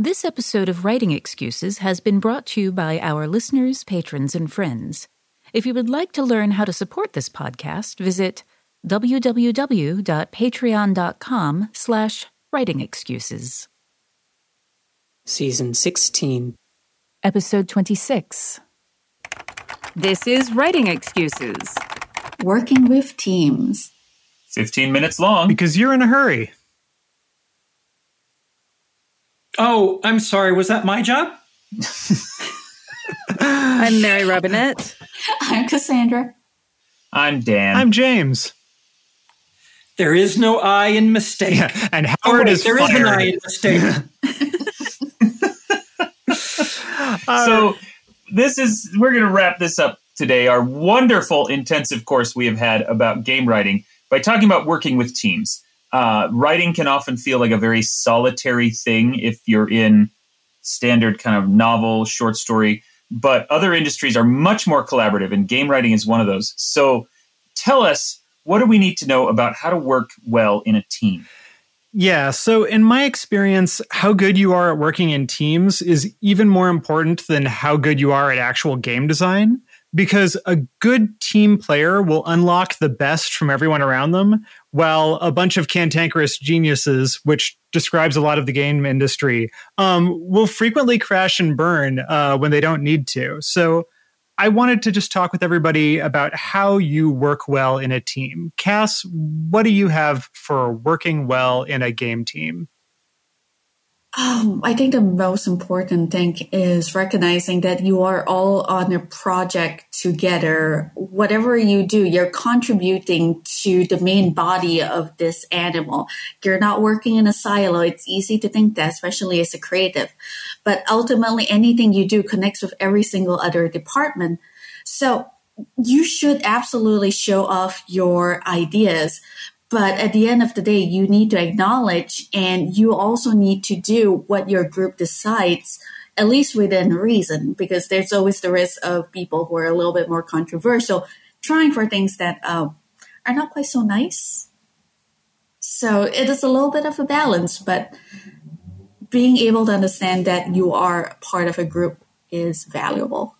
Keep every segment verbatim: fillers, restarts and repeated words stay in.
This episode of Writing Excuses has been brought to you by our listeners, patrons, and friends. If you would like to learn how to support this podcast, visit www.patreon.com slash writingexcuses. Season sixteen. Episode twenty-six. This is Writing Excuses. Working with teams. fifteen minutes long. Because you're in a hurry. Oh, I'm sorry. Was that my job? I'm Mary Robinette. I'm Cassandra. I'm Dan. I'm James. There is no I in mistake. Yeah, and Howard oh, wait, is there fired. There is an I in mistake. uh, so this is, we're going to wrap this up today, our wonderful intensive course we have had about game writing by talking about working with teams. Uh, writing can often feel like a very solitary thing if you're in standard kind of novel, short story, but other industries are much more collaborative, and game writing is one of those. So tell us, what do we need to know about how to work well in a team? Yeah, so in my experience, how good you are at working in teams is even more important than how good you are at actual game design, because a good team player will unlock the best from everyone around them, while a bunch of cantankerous geniuses, which describes a lot of the game industry, um, will frequently crash and burn uh, when they don't need to. So I wanted to just talk with everybody about how you work well in a team. Cass, what do you have for working well in a game team? Um, I think the most important thing is recognizing that you are all on a project together. Whatever you do, you're contributing to the main body of this animal. You're not working in a silo. It's easy to think that, especially as a creative. But ultimately, anything you do connects with every single other department. So you should absolutely show off your ideas. But at the end of the day, you need to acknowledge, and you also need to do what your group decides, at least within reason, because there's always the risk of people who are a little bit more controversial trying for things that uh, are not quite so nice. So it is a little bit of a balance, but being able to understand that you are part of a group is valuable.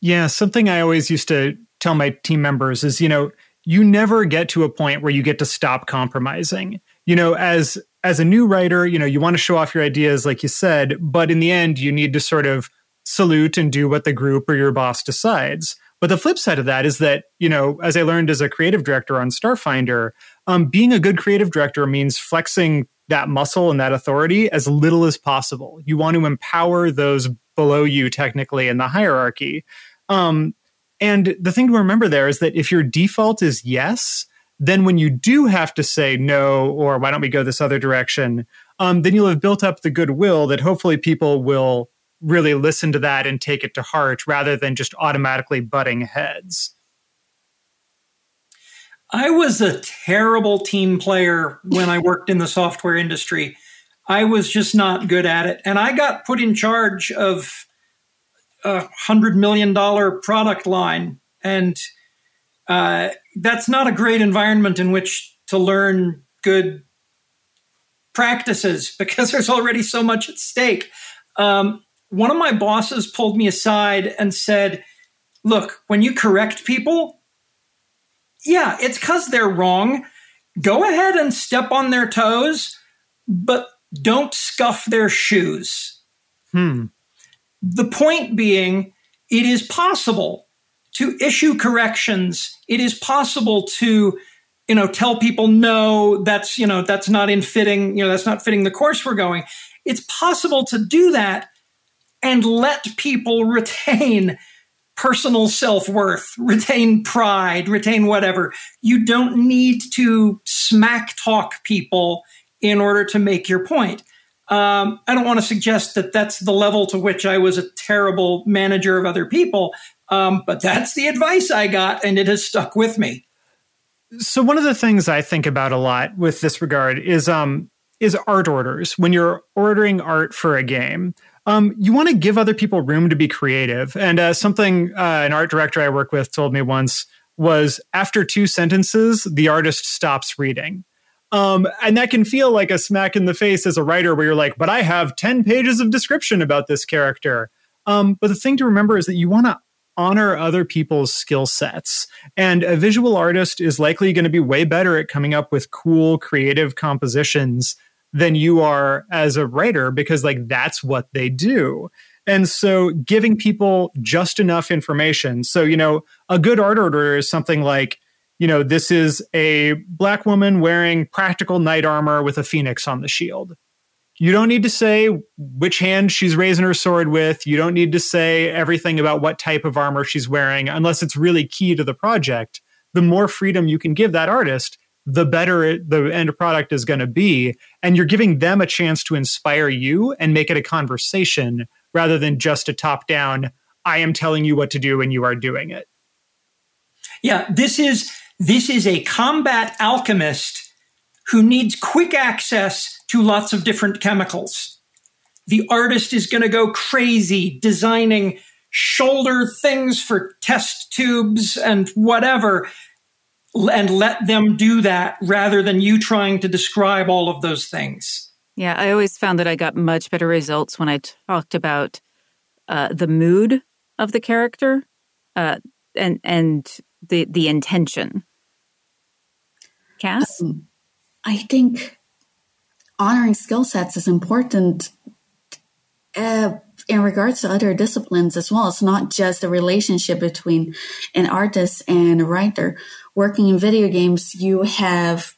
Yeah, something I always used to tell my team members is, you know, you never get to a point where you get to stop compromising. You know, as as a new writer, you know, you want to show off your ideas, like you said, but in the end, you need to sort of salute and do what the group or your boss decides. But the flip side of that is that, you know, as I learned as a creative director on Starfinder, um, being a good creative director means flexing that muscle and that authority as little as possible. You want to empower those below you technically in the hierarchy. Um, And the thing to remember there is that if your default is yes, then when you do have to say no, or why don't we go this other direction, um, then you'll have built up the goodwill that hopefully people will really listen to that and take it to heart rather than just automatically butting heads. I was a terrible team player when I worked in the software industry. I was just not good at it. And I got put in charge of a hundred million dollar product line. And uh, that's not a great environment in which to learn good practices because there's already so much at stake. Um, one of my bosses pulled me aside and said, look, when you correct people, yeah, it's because they're wrong. Go ahead and step on their toes, but don't scuff their shoes. Hmm. The point being, it is possible to issue corrections. It is possible to, you know, tell people, no, that's, you know, that's not in fitting, you know, that's not fitting the course we're going. It's possible to do that and let people retain personal self-worth, retain pride, retain whatever. You don't need to smack talk people in order to make your point. Um, I don't want to suggest that that's the level to which I was a terrible manager of other people, um, but that's the advice I got, and it has stuck with me. So one of the things I think about a lot with this regard is um, is art orders. When you're ordering art for a game, um, you want to give other people room to be creative. And uh, something uh, an art director I work with told me once was, after two sentences, the artist stops reading. Um, and that can feel like a smack in the face as a writer, where you're like, but I have ten pages of description about this character. Um, but the thing to remember is that you want to honor other people's skill sets. And a visual artist is likely going to be way better at coming up with cool, creative compositions than you are as a writer, because like that's what they do. And so giving people just enough information. So, you know, a good art order is something like, you know, this is a black woman wearing practical knight armor with a phoenix on the shield. You don't need to say which hand she's raising her sword with. You don't need to say everything about what type of armor she's wearing, unless it's really key to the project. The more freedom you can give that artist, the better it, the end product is going to be. And you're giving them a chance to inspire you and make it a conversation rather than just a top-down, I am telling you what to do and you are doing it. Yeah, this is... This is a combat alchemist who needs quick access to lots of different chemicals. The artist is going to go crazy designing shoulder things for test tubes and whatever, and let them do that rather than you trying to describe all of those things. Yeah, I always found that I got much better results when I talked about uh, the mood of the character uh, and and the the intention. Cass? Um, I think honoring skill sets is important uh, in regards to other disciplines as well. It's not just the relationship between an artist and a writer. Working in video games, you have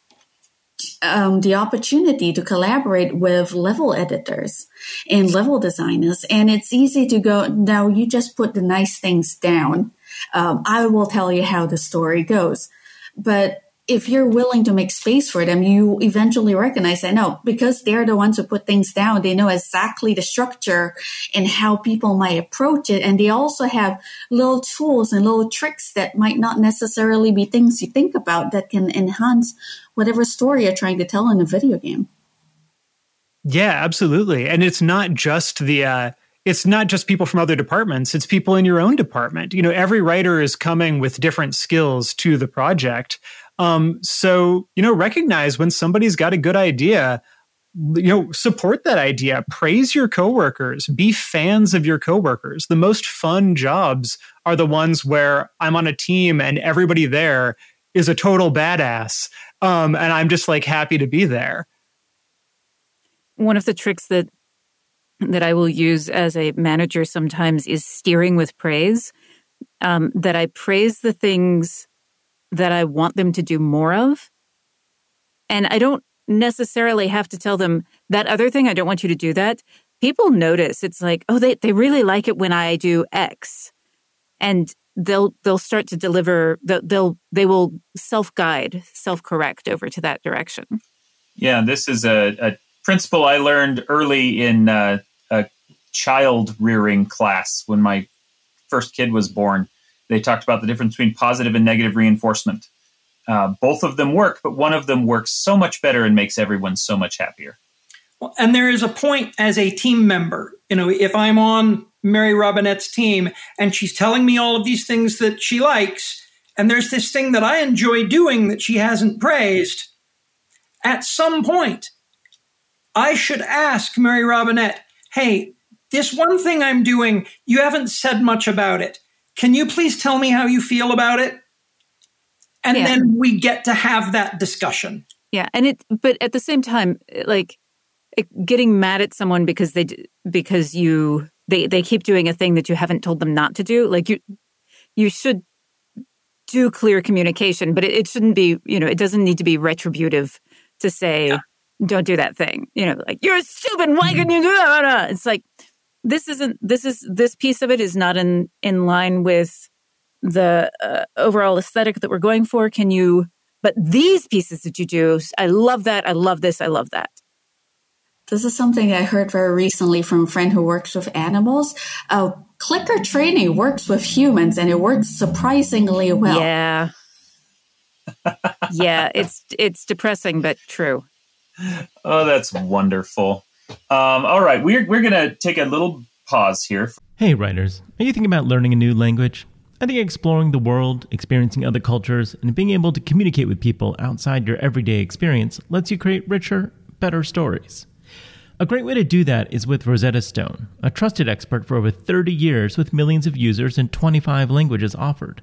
um, the opportunity to collaborate with level editors and level designers. And it's easy to go, no, you just put the nice things down. Um, I will tell you how the story goes. But if you're willing to make space for them, you eventually recognize that, no, because they're the ones who put things down, they know exactly the structure and how people might approach it. And they also have little tools and little tricks that might not necessarily be things you think about that can enhance whatever story you're trying to tell in a video game. Yeah, absolutely. And it's not just the... Uh... It's not just people from other departments, it's people in your own department. You know, every writer is coming with different skills to the project. Um, so, you know, recognize when somebody's got a good idea, you know, support that idea, praise your coworkers, be fans of your coworkers. The most fun jobs are the ones where I'm on a team and everybody there is a total badass. Um, and I'm just like happy to be there. One of the tricks that that I will use as a manager sometimes is steering with praise, um, that I praise the things that I want them to do more of. And I don't necessarily have to tell them that other thing, I don't want you to do that. People notice. It's like, oh, they, they really like it when I do X. And they'll they'll start to deliver, they'll, they'll they will self-guide, self-correct over to that direction. Yeah, this is a, a principle I learned early in uh, a child rearing class when my first kid was born. They talked about the difference between positive and negative reinforcement. Uh, both of them work, but one of them works so much better and makes everyone so much happier. Well, and there is a point as a team member, you know, if I'm on Mary Robinette's team and she's telling me all of these things that she likes, and there's this thing that I enjoy doing that she hasn't praised, at some point, I should ask Mary Robinette, hey, this one thing I'm doing, you haven't said much about it. Can you please tell me how you feel about it? And yeah. Then we get to have that discussion. Yeah. And it, but at the same time, like it, getting mad at someone because they, because you, they, they keep doing a thing that you haven't told them not to do. Like you, you should do clear communication, but it, it shouldn't be, you know, it doesn't need to be retributive to say, yeah. Don't do that thing. You know, like, you're stupid. Why couldn't you do that? It's like, this isn't, this is, this piece of it is not in, in line with the uh, overall aesthetic that we're going for. Can you, but these pieces that you do, I love that. I love this. I love that. This is something I heard very recently from a friend who works with animals. Uh, clicker training works with humans, and it works surprisingly well. Yeah. Yeah, it's it's depressing, but true. Oh, that's wonderful. Um, all right, we're, we're going to take a little pause here. Hey, writers. Are you thinking about learning a new language? I think exploring the world, experiencing other cultures, and being able to communicate with people outside your everyday experience lets you create richer, better stories. A great way to do that is with Rosetta Stone, a trusted expert for over thirty years with millions of users and twenty-five languages offered.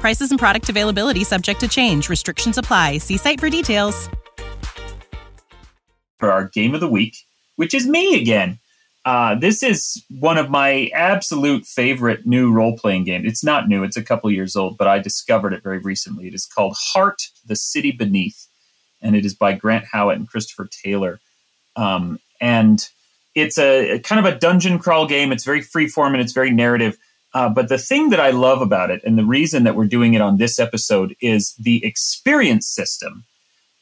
Prices and product availability subject to change. Restrictions apply. See site for details. For our game of the week, which is me again. Uh, this is one of my absolute favorite new role-playing games. It's not new. It's a couple years old, but I discovered it very recently. It is called Heart the City Beneath, and it is by Grant Howitt and Christopher Taylor. Um, and it's a, a kind of a dungeon crawl game. It's very freeform, and it's very narrative. Uh, but the thing that I love about it, and the reason that we're doing it on this episode, is the experience system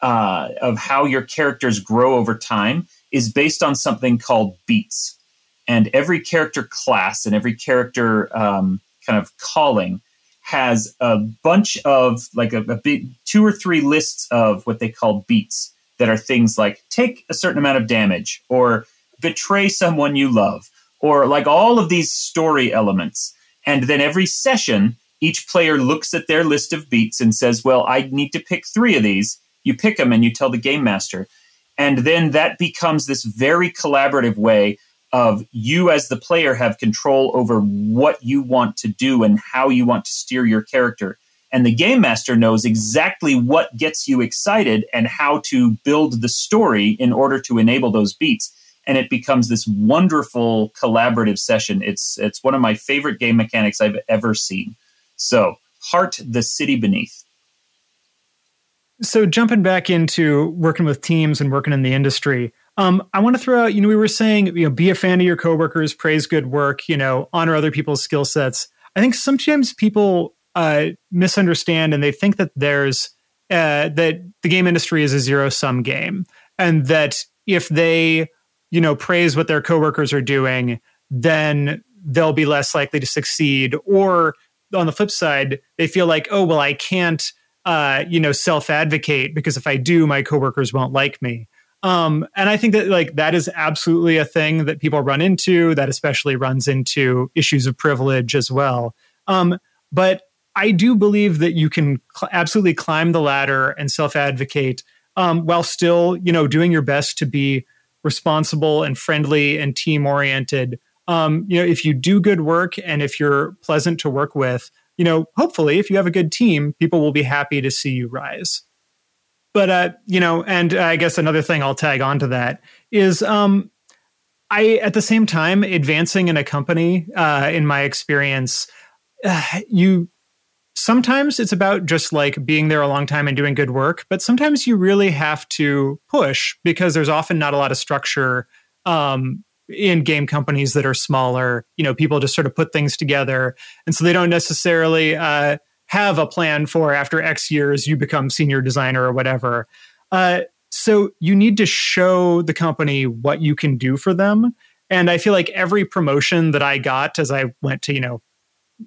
Uh, of how your characters grow over time is based on something called beats. And every character class and every character um, kind of calling has a bunch of like a, a big two or three lists of what they call beats that are things like take a certain amount of damage or betray someone you love or like all of these story elements. And then every session, each player looks at their list of beats and says, well, I need to pick three of these. You pick them and you tell the game master. And then that becomes this very collaborative way of you as the player have control over what you want to do and how you want to steer your character. And the game master knows exactly what gets you excited and how to build the story in order to enable those beats. And it becomes this wonderful collaborative session. It's it's one of my favorite game mechanics I've ever seen. So, Heart the City Beneath. So jumping back into working with teams and working in the industry, um, I want to throw out, you know, we were saying, you know, be a fan of your coworkers, praise good work, you know, honor other people's skill sets. I think sometimes people uh, misunderstand and they think that there's, uh, that the game industry is a zero-sum game and that if they, you know, praise what their coworkers are doing, then they'll be less likely to succeed. Or on the flip side, they feel like, oh, well, I can't, Uh, you know, self-advocate because if I do, my coworkers won't like me. Um, and I think that like that is absolutely a thing that people run into. That especially runs into issues of privilege as well. Um, but I do believe that you can cl- absolutely climb the ladder and self-advocate um, while still, you know, doing your best to be responsible and friendly and team-oriented. Um, you know, if you do good work and if you're pleasant to work with, you know, hopefully if you have a good team, people will be happy to see you rise. But, uh, you know, and I guess another thing I'll tag onto that is um, I, at the same time, advancing in a company, uh, in my experience, uh, you sometimes it's about just like being there a long time and doing good work. But sometimes you really have to push because there's often not a lot of structure um, in game companies that are smaller, you know, people just sort of put things together. And so they don't necessarily uh, have a plan for after X years, you become senior designer or whatever. Uh, so you need to show the company what you can do for them. And I feel like every promotion that I got as I went to, you know,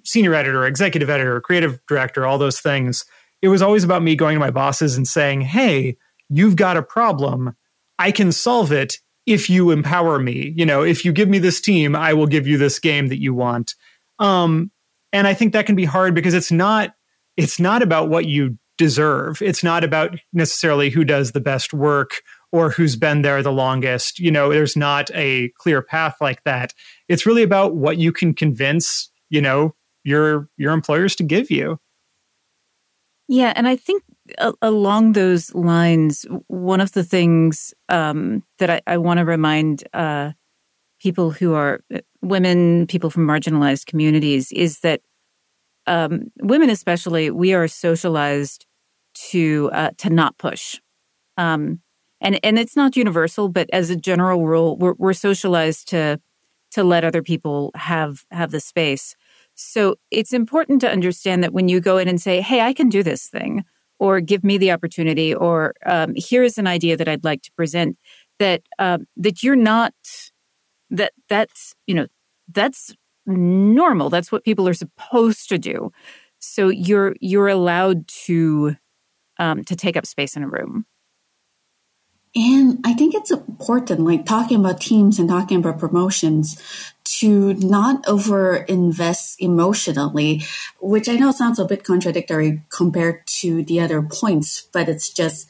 senior editor, executive editor, creative director, all those things, it was always about me going to my bosses and saying, hey, you've got a problem. I can solve it if you empower me. You know, if you give me this team, I will give you this game that you want. Um, and I think that can be hard because it's not, it's not about what you deserve. It's not about necessarily who does the best work or who's been there the longest. You know, there's not a clear path like that. It's really about what you can convince, you know, your your employers to give you. Yeah, and I think a- along those lines, one of the things um, that I, I want to remind uh, people who are women, people from marginalized communities, is that um, women especially, we are socialized to uh, to not push. Um, and and it's not universal, but as a general rule, we're, we're socialized to to let other people have have the space. So it's important to understand that when you go in and say, hey, I can do this thing, or give me the opportunity, or um, here is an idea that I'd like to present, that uh, that you're not, that that's, you know, that's normal. That's what people are supposed to do. So you're you're allowed to um, to take up space in a room. And I think it's important, like talking about teams and talking about promotions, to not overinvest emotionally, which I know sounds a bit contradictory compared to the other points, but it's just,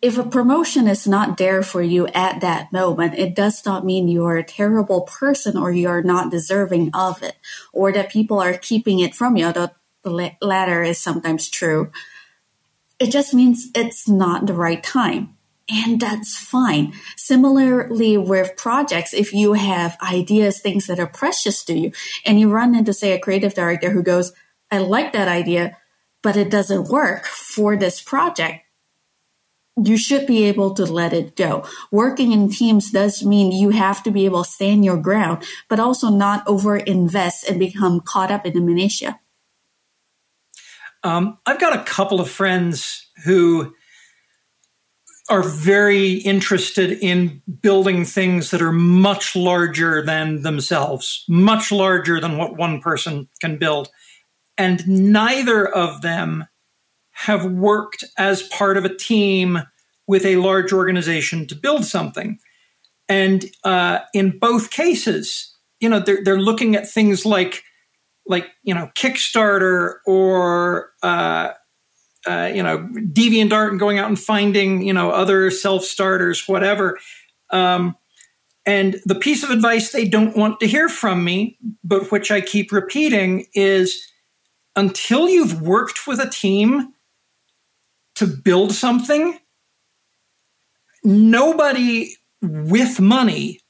if a promotion is not there for you at that moment, it does not mean you're a terrible person or you're not deserving of it, or that people are keeping it from you, although the latter is sometimes true. It just means it's not the right time. And that's fine. Similarly with projects, if you have ideas, things that are precious to you, and you run into, say, a creative director who goes, I like that idea, but it doesn't work for this project, you should be able to let it go. Working in teams does mean you have to be able to stand your ground, but also not overinvest and become caught up in the minutiae. Um, I've got a couple of friends who are very interested in building things that are much larger than themselves, much larger than what one person can build. And neither of them have worked as part of a team with a large organization to build something. And uh, in both cases, you know, they're, they're looking at things like, like, you know, Kickstarter or, uh, Uh, you know, DeviantArt and going out and finding, you know, other self-starters, whatever. Um, and the piece of advice they don't want to hear from me, but which I keep repeating, is until you've worked with a team to build something, nobody with money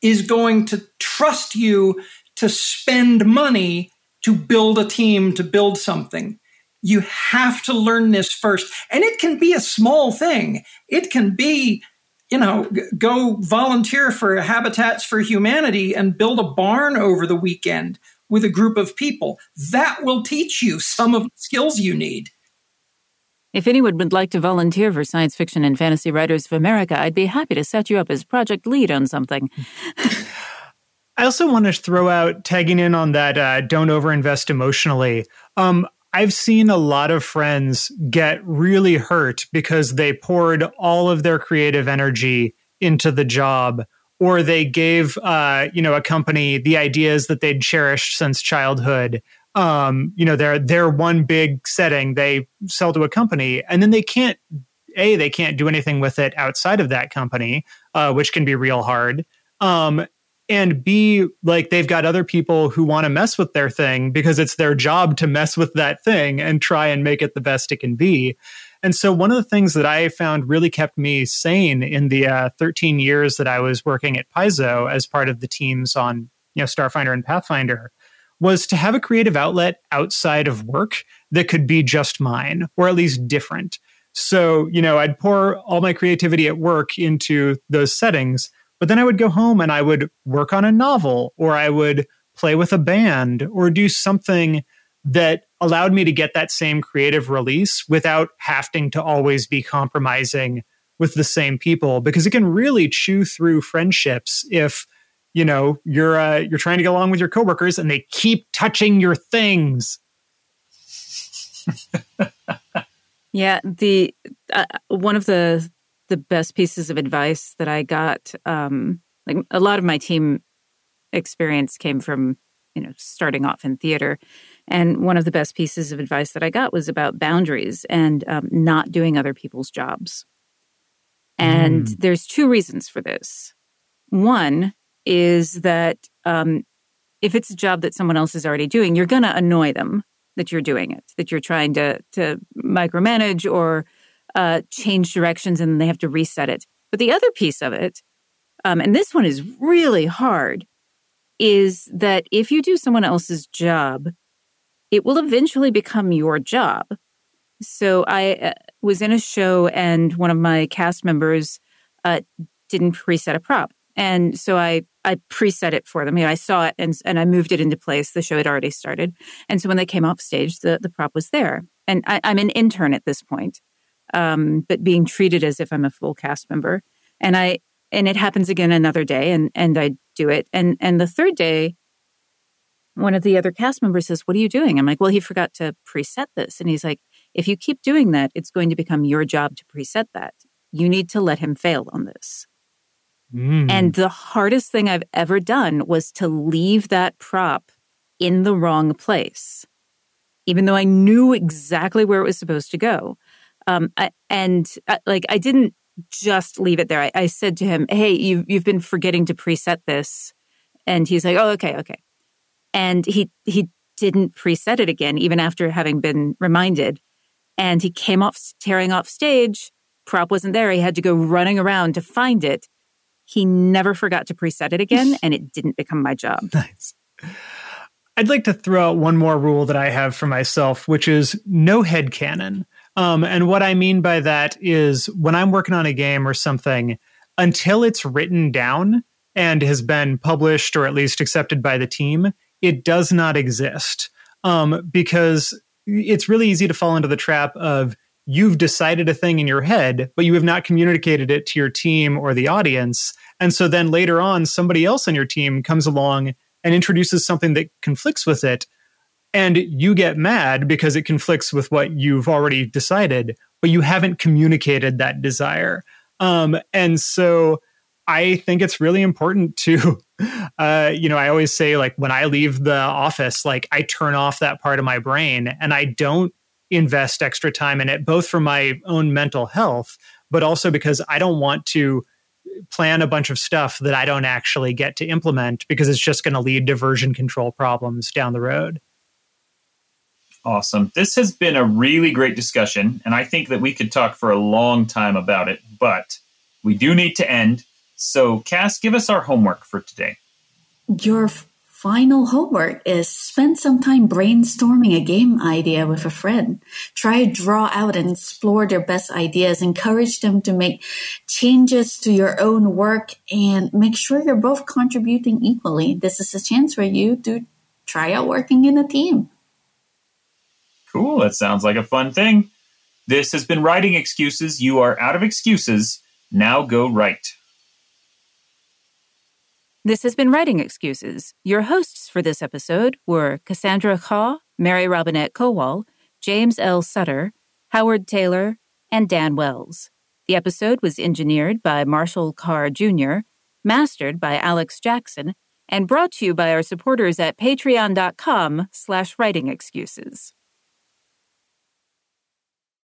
is going to trust you to spend money to build a team, to build something. You have to learn this first. And it can be a small thing. It can be, you know, go volunteer for Habitats for Humanity and build a barn over the weekend with a group of people. That will teach you some of the skills you need. If anyone would like to volunteer for Science Fiction and Fantasy Writers of America, I'd be happy to set you up as project lead on something. I also want to throw out, tagging in on that, uh, don't overinvest emotionally. Um, I've seen a lot of friends get really hurt because they poured all of their creative energy into the job, or they gave, uh, you know, a company the ideas that they'd cherished since childhood. Um, you know, their their one big setting they sell to a company, and then they can't, A, they can't do anything with it outside of that company, uh, which can be real hard. Um, And B, like they've got other people who want to mess with their thing because it's their job to mess with that thing and try and make it the best it can be. And so one of the things that I found really kept me sane in the uh, thirteen years that I was working at Paizo as part of the teams on, you know, Starfinder and Pathfinder was to have a creative outlet outside of work that could be just mine, or at least different. So, you know, I'd pour all my creativity at work into those settings, But then I would go home and I would work on a novel, or I would play with a band, or do something that allowed me to get that same creative release without having to always be compromising with the same people, because it can really chew through friendships if, you know, you're uh, you're trying to get along with your coworkers and they keep touching your things. Yeah, the uh, one of the the best pieces of advice that I got, um, like a lot of my team experience came from, you know, starting off in theater. And one of the best pieces of advice that I got was about boundaries and um, not doing other people's jobs. And mm. there's two reasons for this. One is that um, if it's a job that someone else is already doing, you're going to annoy them that you're doing it, that you're trying to to micromanage or uh, change directions, and they have to reset it. But the other piece of it, um, and this one is really hard, is that if you do someone else's job, it will eventually become your job. So I uh, was in a show, and one of my cast members uh, didn't preset a prop. And so I, I preset it for them. You know, I saw it and and I moved it into place. The show had already started. And so when they came off stage, the, the prop was there. And I, I'm an intern at this point, um, but being treated as if I'm a full cast member. And I and it happens again another day, and, and I do it. And and the third day, one of the other cast members says, "What are you doing?" I'm like, "Well, he forgot to preset this." And he's like, "If you keep doing that, it's going to become your job to preset that. You need to let him fail on this." Mm. And the hardest thing I've ever done was to leave that prop in the wrong place, even though I knew exactly where it was supposed to go. Um, I, and I, like, I didn't just leave it there. I, I said to him, "Hey, you've, you've been forgetting to preset this." And he's like, "Oh, okay, okay." And he, he didn't preset it again, even after having been reminded. And he came off, tearing off stage. Prop wasn't there. He had to go running around to find it. He never forgot to preset it again, and it didn't become my job. Nice. I'd like to throw out one more rule that I have for myself, which is no headcanon. Um, and what I mean by that is when I'm working on a game or something, until it's written down and has been published or at least accepted by the team, it does not exist. Um, because it's really easy to fall into the trap of, you've decided a thing in your head, but you have not communicated it to your team or the audience. And so then later on, somebody else on your team comes along and introduces something that conflicts with it. And you get mad because it conflicts with what you've already decided, but you haven't communicated that desire. Um, and so I think it's really important to, uh, you know, I always say, like, when I leave the office, like, I turn off that part of my brain and I don't invest extra time in it, both for my own mental health, but also because I don't want to plan a bunch of stuff that I don't actually get to implement, because it's just going to lead to version control problems down the road. Awesome. This has been a really great discussion, and I think that we could talk for a long time about it, but we do need to end. So, Cass, give us our homework for today. Your final homework is spend some time brainstorming a game idea with a friend. Try to draw out and explore their best ideas. Encourage them to make changes to your own work, and make sure you're both contributing equally. This is a chance for you to try out working in a team. Cool. That sounds like a fun thing. This has been Writing Excuses. You are out of excuses. Now go write. This has been Writing Excuses. Your hosts for this episode were Cassandra Khaw, Mary Robinette Kowal, James L. Sutter, Howard Tayler, and Dan Wells. The episode was engineered by Marshall Carr, Junior, mastered by Alex Jackson, and brought to you by our supporters at patreon.com slash writingexcuses.